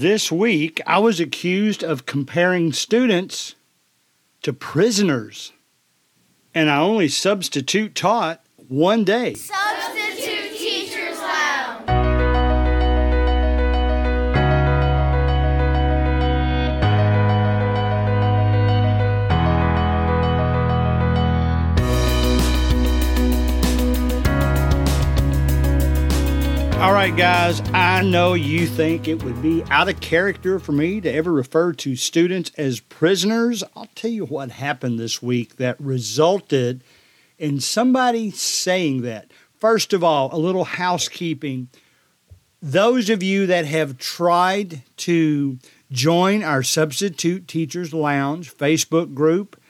This week, I was accused of comparing students to prisoners, and I only substitute taught one day. Substitute Teacher's Lounge. All right, guys, I know you think it would be out of character for me to ever refer to students as prisoners. I'll tell you what happened this week that resulted in somebody saying that. First of all, a little housekeeping. Those of you that have tried to join our Substitute Teachers Lounge Facebook group,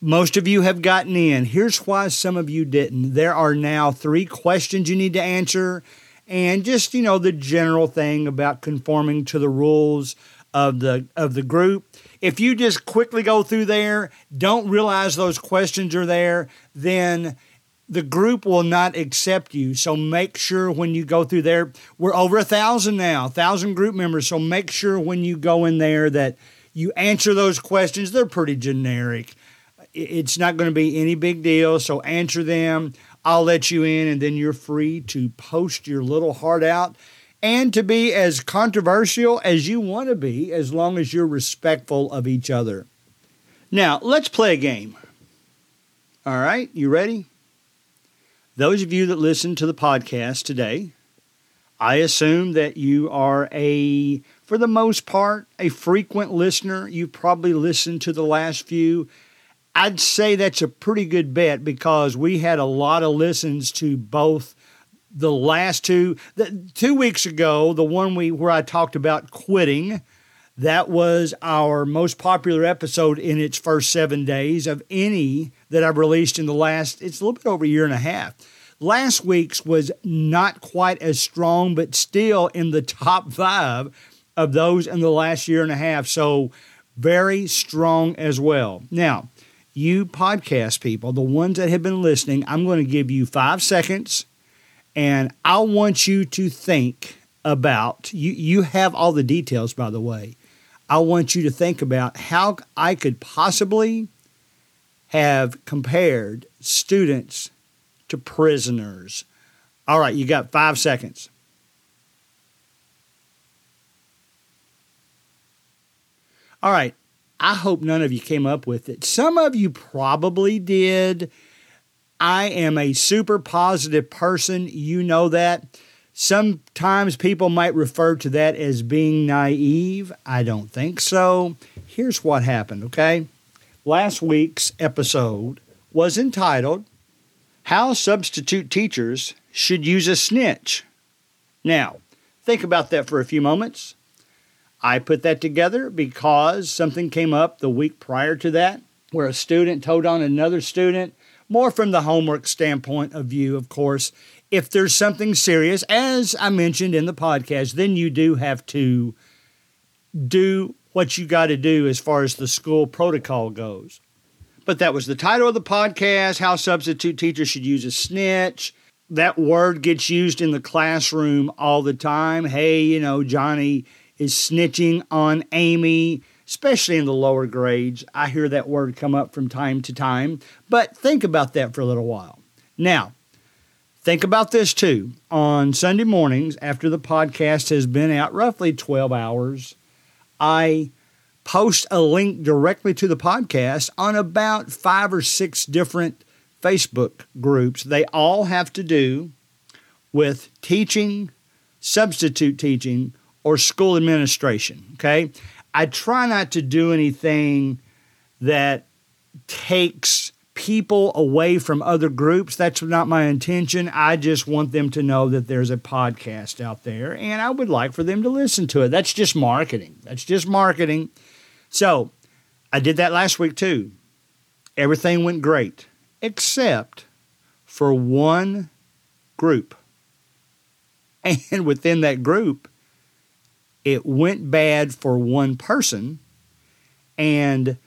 most of you have gotten in. Here's why some of you didn't. There are now 3 questions you need to answer, and just, you know, the general thing about conforming to the rules of the group. If you just quickly go through there, don't realize those questions are there, then the group will not accept you. So make sure when you go through there, we're over 1,000 now, 1,000 group members. So make sure when you go in there that you answer those questions. They're pretty generic. It's not going to be any big deal. So answer them. I'll let you in, and then you're free to post your little heart out and to be as controversial as you want to be, as long as you're respectful of each other. Now, let's play a game. All right, you ready? Those of you that listen to the podcast today, I assume that you are for the most part, a frequent listener. You probably listened to the last few. I'd say that's a pretty good bet because we had a lot of listens to both the last two. 2 weeks ago, the one where I talked about quitting, that was our most popular episode in its first 7 days of any that I've released in the last, it's a little bit over a year and a half. Last week's was not quite as strong, but still in the top 5 of those in the last year and a half. So very strong as well. Now, you podcast people, the ones that have been listening, I'm going to give you 5 seconds, and I want you to think about, you have all the details, by the way. I want you to think about how I could possibly have compared students to prisoners. All right, you got 5 seconds. All right. I hope none of you came up with it. Some of you probably did. I am a super positive person. You know that. Sometimes people might refer to that as being naive. I don't think so. Here's what happened, okay? Last week's episode was entitled, How Substitute Teachers Should Use a Snitch. Now, think about that for a few moments. I put that together because something came up the week prior to that where a student told on another student, more from the homework standpoint of view, of course. If there's something serious, as I mentioned in the podcast, then you do have to do what you got to do as far as the school protocol goes. But that was the title of the podcast, How Substitute Teachers Should Use a Snitch. That word gets used in the classroom all the time. Hey, you know, Johnny is snitching on Amy, especially in the lower grades. I hear that word come up from time to time, but think about that for a little while. Now, think about this too. On Sunday mornings, after the podcast has been out roughly 12 hours, I post a link directly to the podcast on about 5 or 6 different Facebook groups. They all have to do with teaching, substitute teaching, or school administration, okay? I try not to do anything that takes people away from other groups. That's not my intention. I just want them to know that there's a podcast out there, and I would like for them to listen to it. That's just marketing. So I did that last week too. Everything went great, except for one group. And within that group, it went bad for one person, and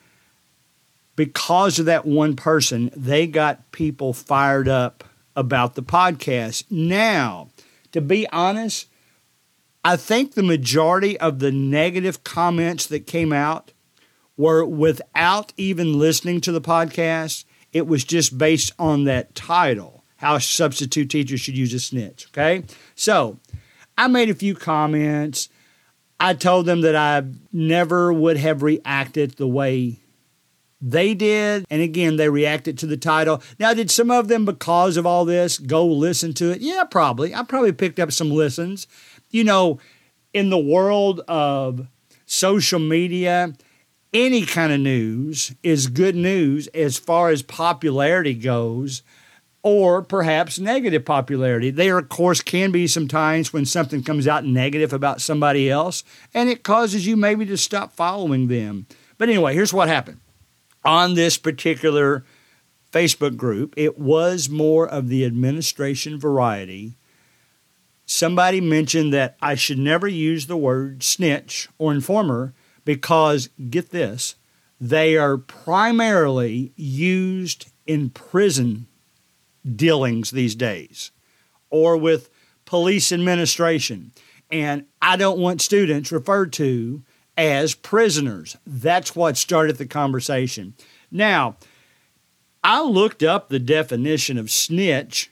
because of that one person, they got people fired up about the podcast. Now, to be honest, I think the majority of the negative comments that came out were without even listening to the podcast. It was just based on that title, How Substitute Teachers Should Use a Snitch, okay? So I made a few comments. I told them that I never would have reacted the way they did. And again, they reacted to the title. Now, did some of them, because of all this, go listen to it? Yeah, probably. I probably picked up some listens. You know, in the world of social media, any kind of news is good news as far as popularity goes, or perhaps negative popularity. There, of course, can be some times when something comes out negative about somebody else, and it causes you maybe to stop following them. But anyway, here's what happened. On this particular Facebook group, it was more of the administration variety. Somebody mentioned that I should never use the word snitch or informer because, get this, they are primarily used in prison dealings these days or with police administration. And I don't want students referred to as prisoners. That's what started the conversation. Now, I looked up the definition of snitch.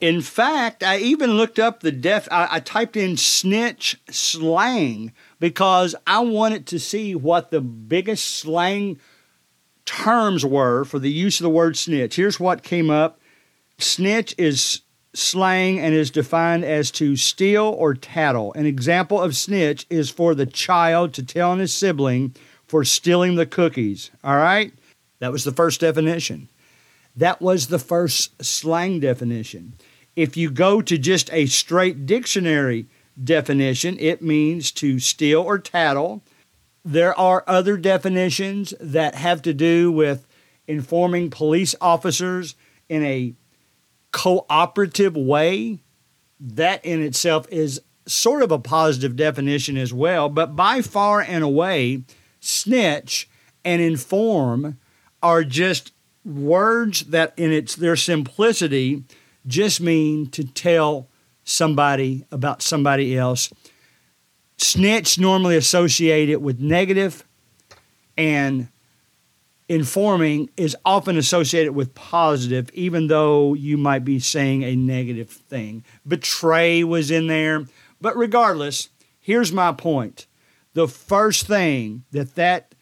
In fact, I even looked up the I typed in snitch slang because I wanted to see what the biggest slang terms were for the use of the word snitch. Here's what came up. Snitch is slang and is defined as to steal or tattle. An example of snitch is for the child to tell on his sibling for stealing the cookies. All right? That was the first definition. That was the first slang definition. If you go to just a straight dictionary definition, it means to steal or tattle. There are other definitions that have to do with informing police officers in a cooperative way. That in itself is sort of a positive definition as well, but by far and away, snitch and inform are just words that in their simplicity just mean to tell somebody about somebody else. Snitch normally associated with negative, and informing is often associated with positive, even though you might be saying a negative thing. Betray was in there. But regardless, here's my point. The first thing that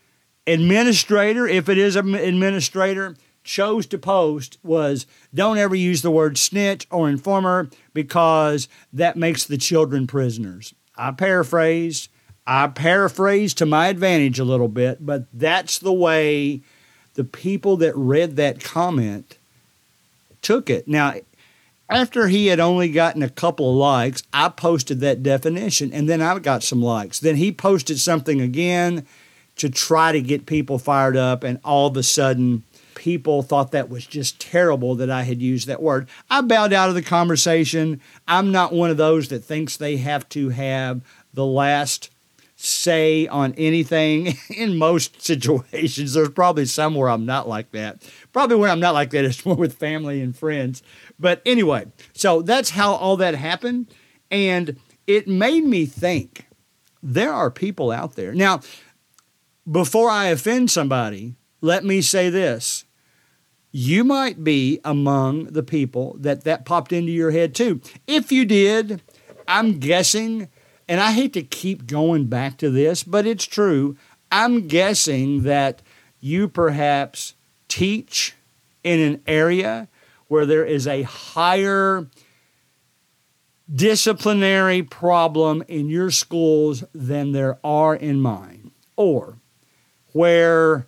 administrator, if it is an administrator, chose to post was don't ever use the word snitch or informer because that makes the children prisoners. I paraphrased to my advantage a little bit, but that's the way the people that read that comment took it. Now, after he had only gotten a couple of likes, I posted that definition, and then I got some likes. Then he posted something again to try to get people fired up, and all of a sudden, people thought that was just terrible that I had used that word. I bowed out of the conversation. I'm not one of those that thinks they have to have the last say on anything. In most situations, there's probably some where I'm not like that. Probably when I'm not like that, it's more with family and friends. But anyway, so that's how all that happened. And it made me think there are people out there. Now, before I offend somebody, let me say this. You might be among the people that popped into your head too. If you did, I'm guessing, and I hate to keep going back to this, but it's true. I'm guessing that you perhaps teach in an area where there is a higher disciplinary problem in your schools than there are in mine, or where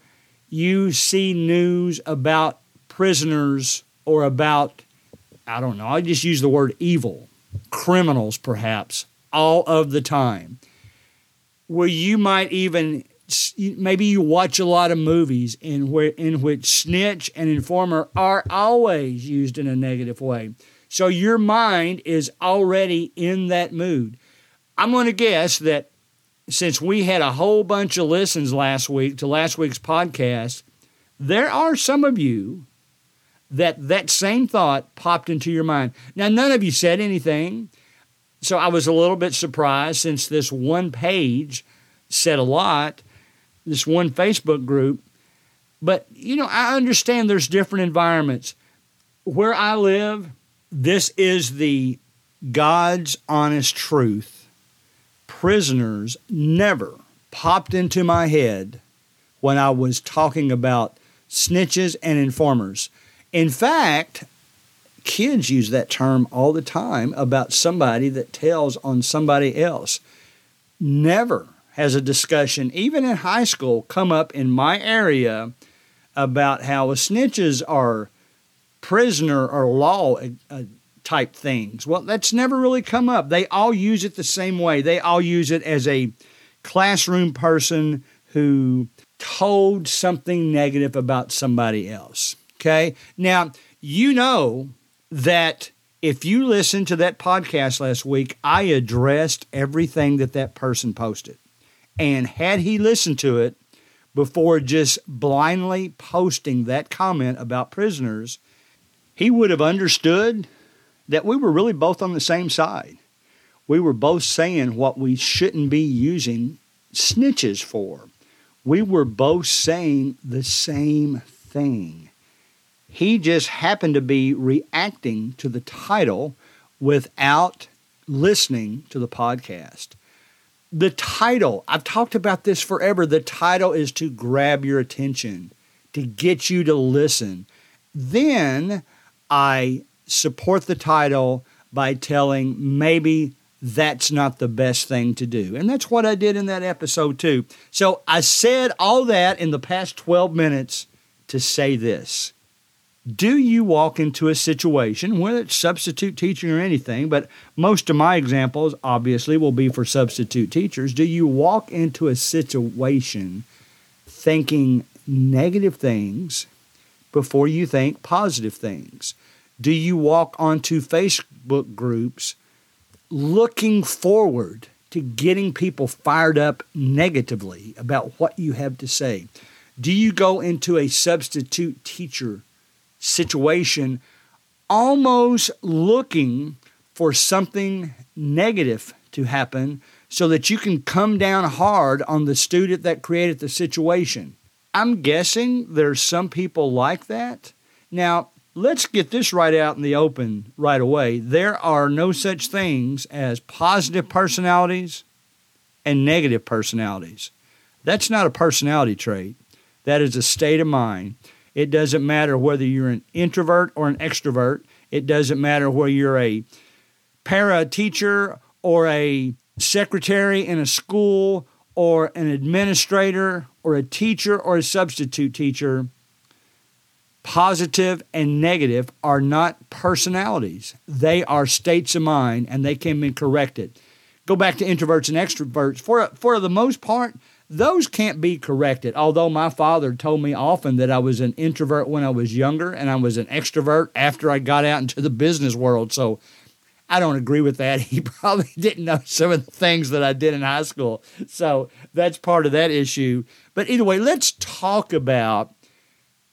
you see news about prisoners or about, I don't know, I just use the word evil, criminals perhaps, all of the time, where you might even, maybe you watch a lot of movies in which snitch and informer are always used in a negative way. So your mind is already in that mood. I'm going to guess that since we had a whole bunch of listens last week to last week's podcast, there are some of you that same thought popped into your mind. Now, none of you said anything. So I was a little bit surprised, since this one page said a lot, this one Facebook group. But, you know, I understand there's different environments. Where I live, this is the God's honest truth. Prisoners never popped into my head when I was talking about snitches and informers. In fact, kids use that term all the time about somebody that tells on somebody else. Never has a discussion, even in high school, come up in my area about how snitches are prisoner or law type things. Well, that's never really come up. They all use it the same way. They all use it as a classroom person who told something negative about somebody else. Okay? Now, you know that if you listened to that podcast last week, I addressed everything that that person posted. And had he listened to it before just blindly posting that comment about prisoners, he would have understood that we were really both on the same side. We were both saying what we shouldn't be using snitches for. We were both saying the same thing. He just happened to be reacting to the title without listening to the podcast. The title, I've talked about this forever. The title is to grab your attention, to get you to listen. Then I support the title by telling maybe that's not the best thing to do. And that's what I did in that episode too. So I said all that in the past 12 minutes to say this. Do you walk into a situation, whether it's substitute teaching or anything, but most of my examples obviously will be for substitute teachers. Do you walk into a situation thinking negative things before you think positive things? Do you walk onto Facebook groups looking forward to getting people fired up negatively about what you have to say? Do you go into a substitute teacher situation almost looking for something negative to happen so that you can come down hard on the student that created the situation? I'm guessing there's some people like that. Now, let's get this right out in the open right away. There are no such things as positive personalities and negative personalities. That's not a personality trait. That is a state of mind. It doesn't matter whether you're an introvert or an extrovert. It doesn't matter whether you're a para teacher or a secretary in a school or an administrator or a teacher or a substitute teacher. Positive and negative are not personalities. They are states of mind, and they can be corrected. Go back to introverts and extroverts. For the most part, those can't be corrected, although my father told me often that I was an introvert when I was younger and I was an extrovert after I got out into the business world. So I don't agree with that. He probably didn't know some of the things that I did in high school. So that's part of that issue. But either way, let's talk about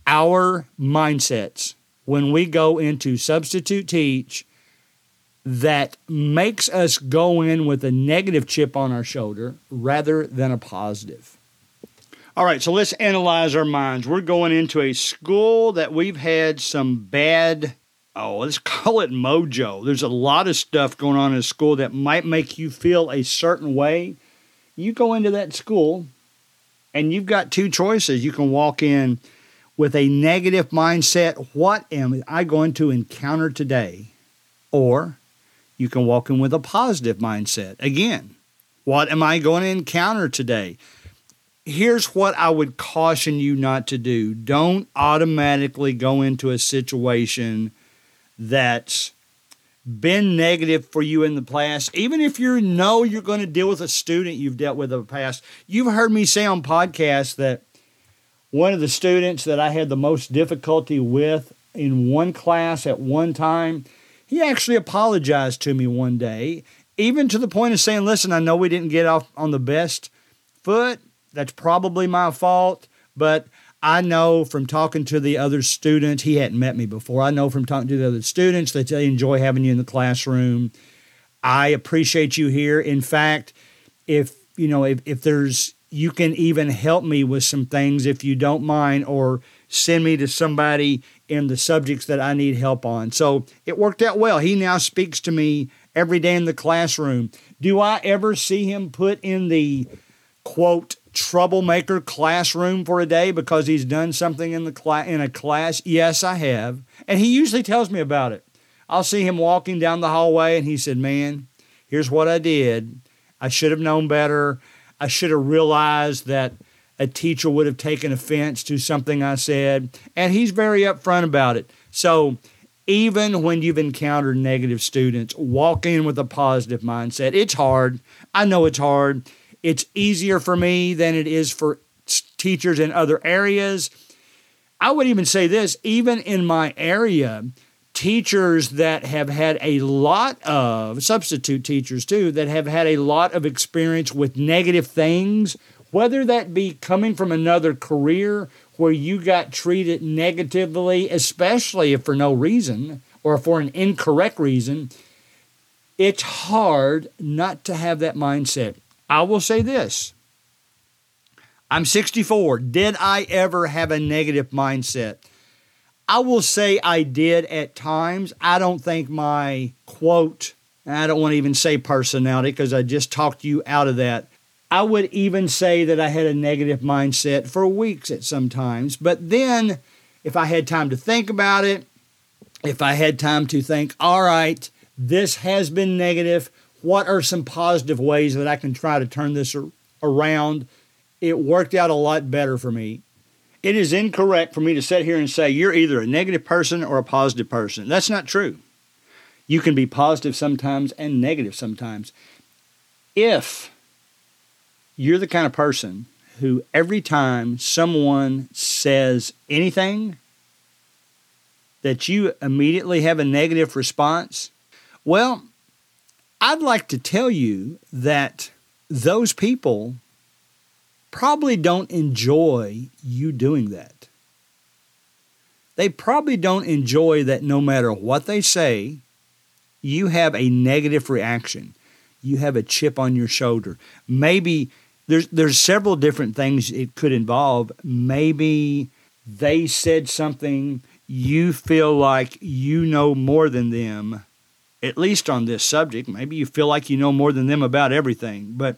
our mindsets when we go into substitute teach that makes us go in with a negative chip on our shoulder rather than a positive. All right, so let's analyze our minds. We're going into a school that we've had some bad, let's call it mojo. There's a lot of stuff going on in a school that might make you feel a certain way. You go into that school, and you've got two choices. You can walk in with a negative mindset. What am I going to encounter today? Or you can walk in with a positive mindset. Again, what am I going to encounter today? Here's what I would caution you not to do. Don't automatically go into a situation that's been negative for you in the past. Even if you know you're going to deal with a student you've dealt with in the past. You've heard me say on podcasts that one of the students that I had the most difficulty with in one class at one time, he actually apologized to me one day, even to the point of saying, listen, I know we didn't get off on the best foot. That's probably my fault. But I know from talking to the other students, he hadn't met me before. I know from talking to the other students that they enjoy having you in the classroom. I appreciate you here. In fact, if there's, you can even help me with some things if you don't mind, or send me to somebody in the subjects that I need help on. So it worked out well. He now speaks to me every day in the classroom. Do I ever see him put in the, quote, troublemaker classroom for a day because he's done something in a class? Yes, I have. And he usually tells me about it. I'll see him walking down the hallway, and he said, man, here's what I did. I should have known better. I should have realized that a teacher would have taken offense to something I said. And he's very upfront about it. So even when you've encountered negative students, walk in with a positive mindset. It's hard. I know it's hard. It's easier for me than it is for teachers in other areas. I would even say this, even in my area, teachers that have had a lot of, substitute teachers too, that have had a lot of experience with negative things, whether that be coming from another career where you got treated negatively, especially if for no reason or for an incorrect reason, it's hard not to have that mindset. I will say this. I'm 64. Did I ever have a negative mindset? I will say I did at times. I don't think my, quote, I don't want to even say personality because I just talked you out of that. I would even say that I had a negative mindset for weeks at some times. But then if I had time to think about it, if I had time to think, all right, this has been negative. What are some positive ways that I can try to turn this around? It worked out a lot better for me. It is incorrect for me to sit here and say you're either a negative person or a positive person. That's not true. You can be positive sometimes and negative sometimes. If you're the kind of person who every time someone says anything that you immediately have a negative response, well, I'd like to tell you that those people probably don't enjoy you doing that. They probably don't enjoy that no matter what they say, you have a negative reaction. You have a chip on your shoulder. Maybe there's several different things it could involve. Maybe they said something you feel like you know more than them, at least on this subject. Maybe you feel like you know more than them about everything, but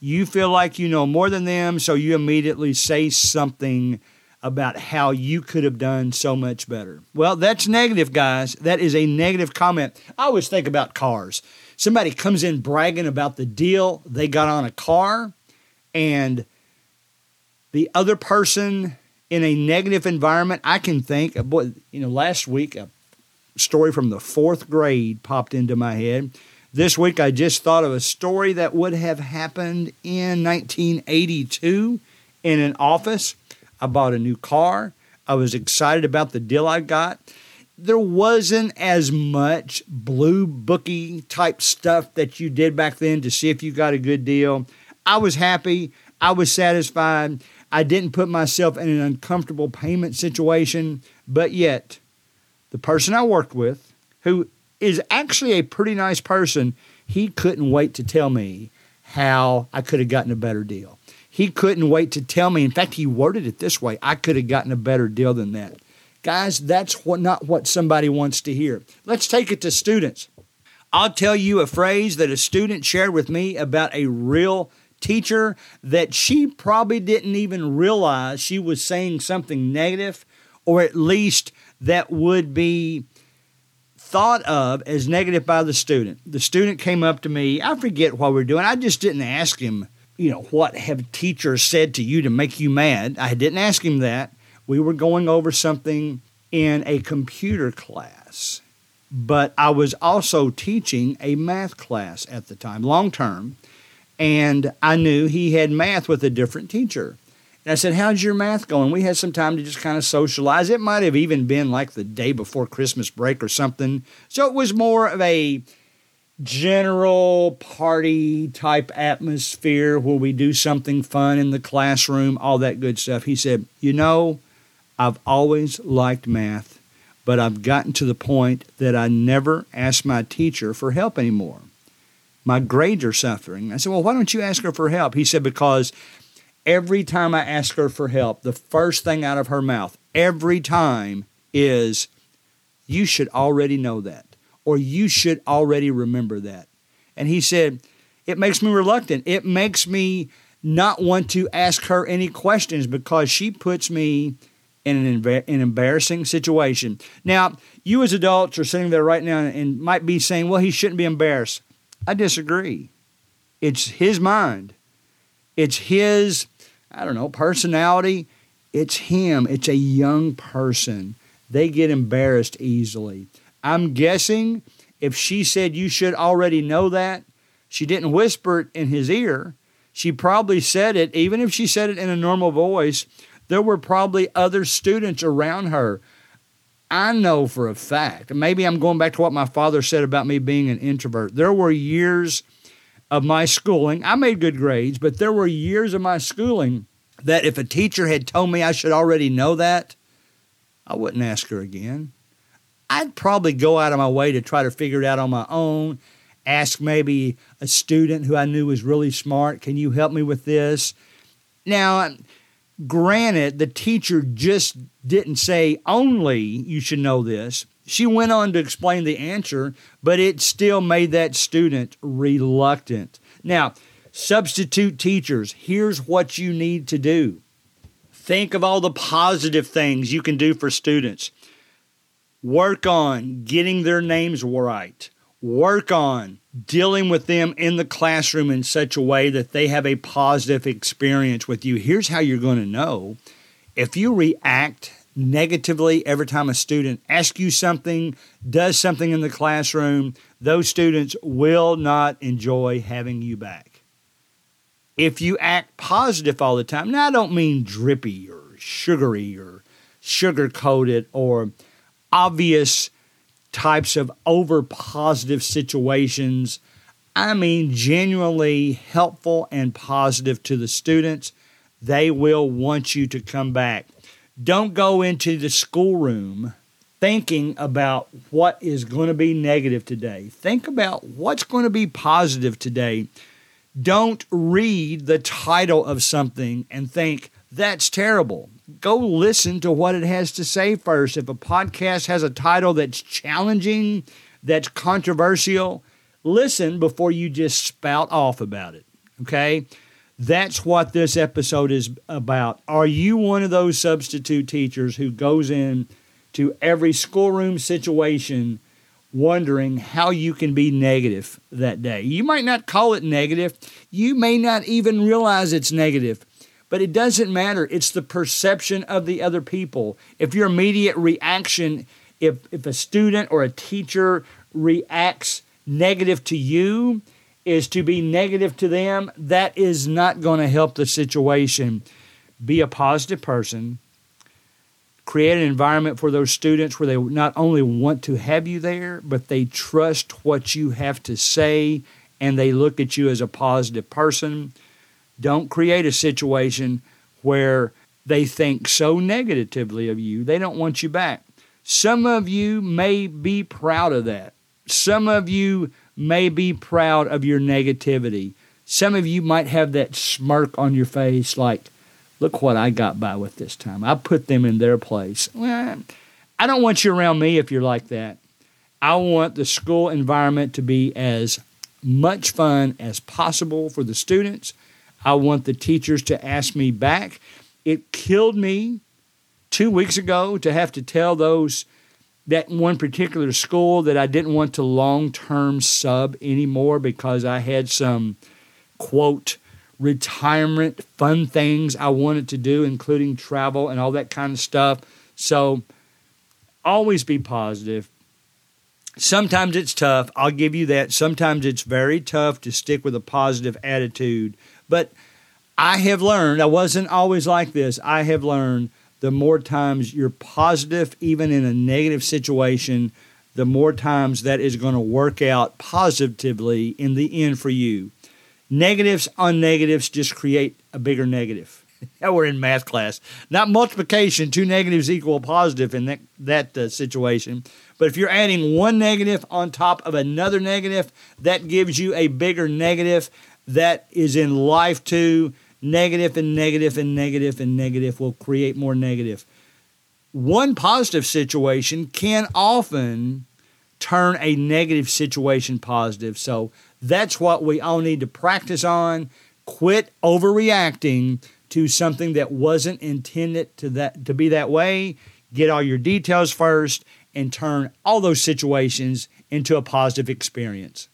you feel like you know more than them, so you immediately say something about how you could have done so much better. Well, that's negative, guys. That is a negative comment. I always think about cars. Somebody comes in bragging about the deal they got on a car, and the other person in a negative environment, I can think, last week a story from the fourth grade popped into my head. This week, I just thought of a story that would have happened in 1982 in an office. I bought a new car. I was excited about the deal I got. There wasn't as much blue bookie type stuff that you did back then to see if you got a good deal. I was happy. I was satisfied. I didn't put myself in an uncomfortable payment situation. But yet, the person I worked with, who is actually a pretty nice person, he couldn't wait to tell me how I could have gotten a better deal. He couldn't wait to tell me. In fact, he worded it this way: I could have gotten a better deal than that. Guys, that's not what somebody wants to hear. Let's take it to students. I'll tell you a phrase that a student shared with me about a real teacher that she probably didn't even realize she was saying something negative, or at least that would be thought of as negative by the student. The student came up to me. I forget what we were doing. I just didn't ask him, what have teachers said to you to make you mad? I didn't ask him that. We were going over something in a computer class, but I was also teaching a math class at the time, long term, and I knew he had math with a different teacher. And I said, how's your math going? We had some time to just kind of socialize. It might have even been like the day before Christmas break or something. So it was more of a general party type atmosphere where we do something fun in the classroom, all that good stuff. He said, I've always liked math, but I've gotten to the point that I never ask my teacher for help anymore. My grades are suffering. I said, well, why don't you ask her for help? He said, because every time I ask her for help, the first thing out of her mouth, every time, is, you should already know that, or you should already remember that. And he said, it makes me reluctant. It makes me not want to ask her any questions because she puts me in an embarrassing situation. Now, you as adults are sitting there right now and might be saying, well, he shouldn't be embarrassed. I disagree. It's his mind. It's his, I don't know, personality. It's him. It's a young person. They get embarrassed easily. I'm guessing if she said you should already know that, she didn't whisper it in his ear. She probably said it, even if she said it in a normal voice, there were probably other students around her. I know for a fact, maybe I'm going back to what my father said about me being an introvert. There were years of my schooling. I made good grades, but there were years of my schooling that if a teacher had told me I should already know that, I wouldn't ask her again. I'd probably go out of my way to try to figure it out on my own, ask maybe a student who I knew was really smart, can you help me with this? Now, granted, the teacher just didn't say only you should know this. She went on to explain the answer, but it still made that student reluctant. Now, substitute teachers, here's what you need to do. Think of all the positive things you can do for students. Work on getting their names right. Work on dealing with them in the classroom in such a way that they have a positive experience with you. Here's how you're going to know. If you react negatively every time a student asks you something, does something in the classroom, those students will not enjoy having you back. If you act positive all the time, now I don't mean drippy or sugary or sugar-coated or obvious types of over-positive situations. I mean genuinely helpful and positive to the students. They will want you to come back. Don't go into the schoolroom thinking about what is going to be negative today. Think about what's going to be positive today. Don't read the title of something and think, that's terrible. Go listen to what it has to say first. If a podcast has a title that's challenging, that's controversial, listen before you just spout off about it, okay? That's what this episode is about. Are you one of those substitute teachers who goes in to every schoolroom situation wondering how you can be negative that day? You might not call it negative. You may not even realize it's negative. But it doesn't matter. It's the perception of the other people. If your immediate reaction, if a student or a teacher reacts negative to you, is to be negative to them, that is not going to help the situation. Be a positive person. Create an environment for those students where they not only want to have you there, but they trust what you have to say, and they look at you as a positive person. Don't create a situation where they think so negatively of you, they don't want you back. Some of you may be proud of that. Some of you may be proud of your negativity. Some of you might have that smirk on your face like, look what I got by with this time. I put them in their place. Well, I don't want you around me if you're like that. I want the school environment to be as much fun as possible for the students. I want the teachers to ask me back. It killed me 2 weeks ago to have to tell those, that one particular school, that I didn't want to long-term sub anymore because I had some, quote, retirement fun things I wanted to do, including travel and all that kind of stuff. So always be positive. Sometimes it's tough. I'll give you that. Sometimes it's very tough to stick with a positive attitude. But I have learned, I wasn't always like this, I have learned the more times you're positive, even in a negative situation, the more times that is going to work out positively in the end for you. Negatives on negatives just create a bigger negative. Now we're in math class. Not multiplication. Two negatives equal a positive in that situation. But if you're adding one negative on top of another negative, that gives you a bigger negative. That is in life too. Negative and negative and negative and negative will create more negative. One positive situation can often turn a negative situation positive. So that's what we all need to practice on. Quit overreacting to something that wasn't intended to be that way. Get all your details first and turn all those situations into a positive experience.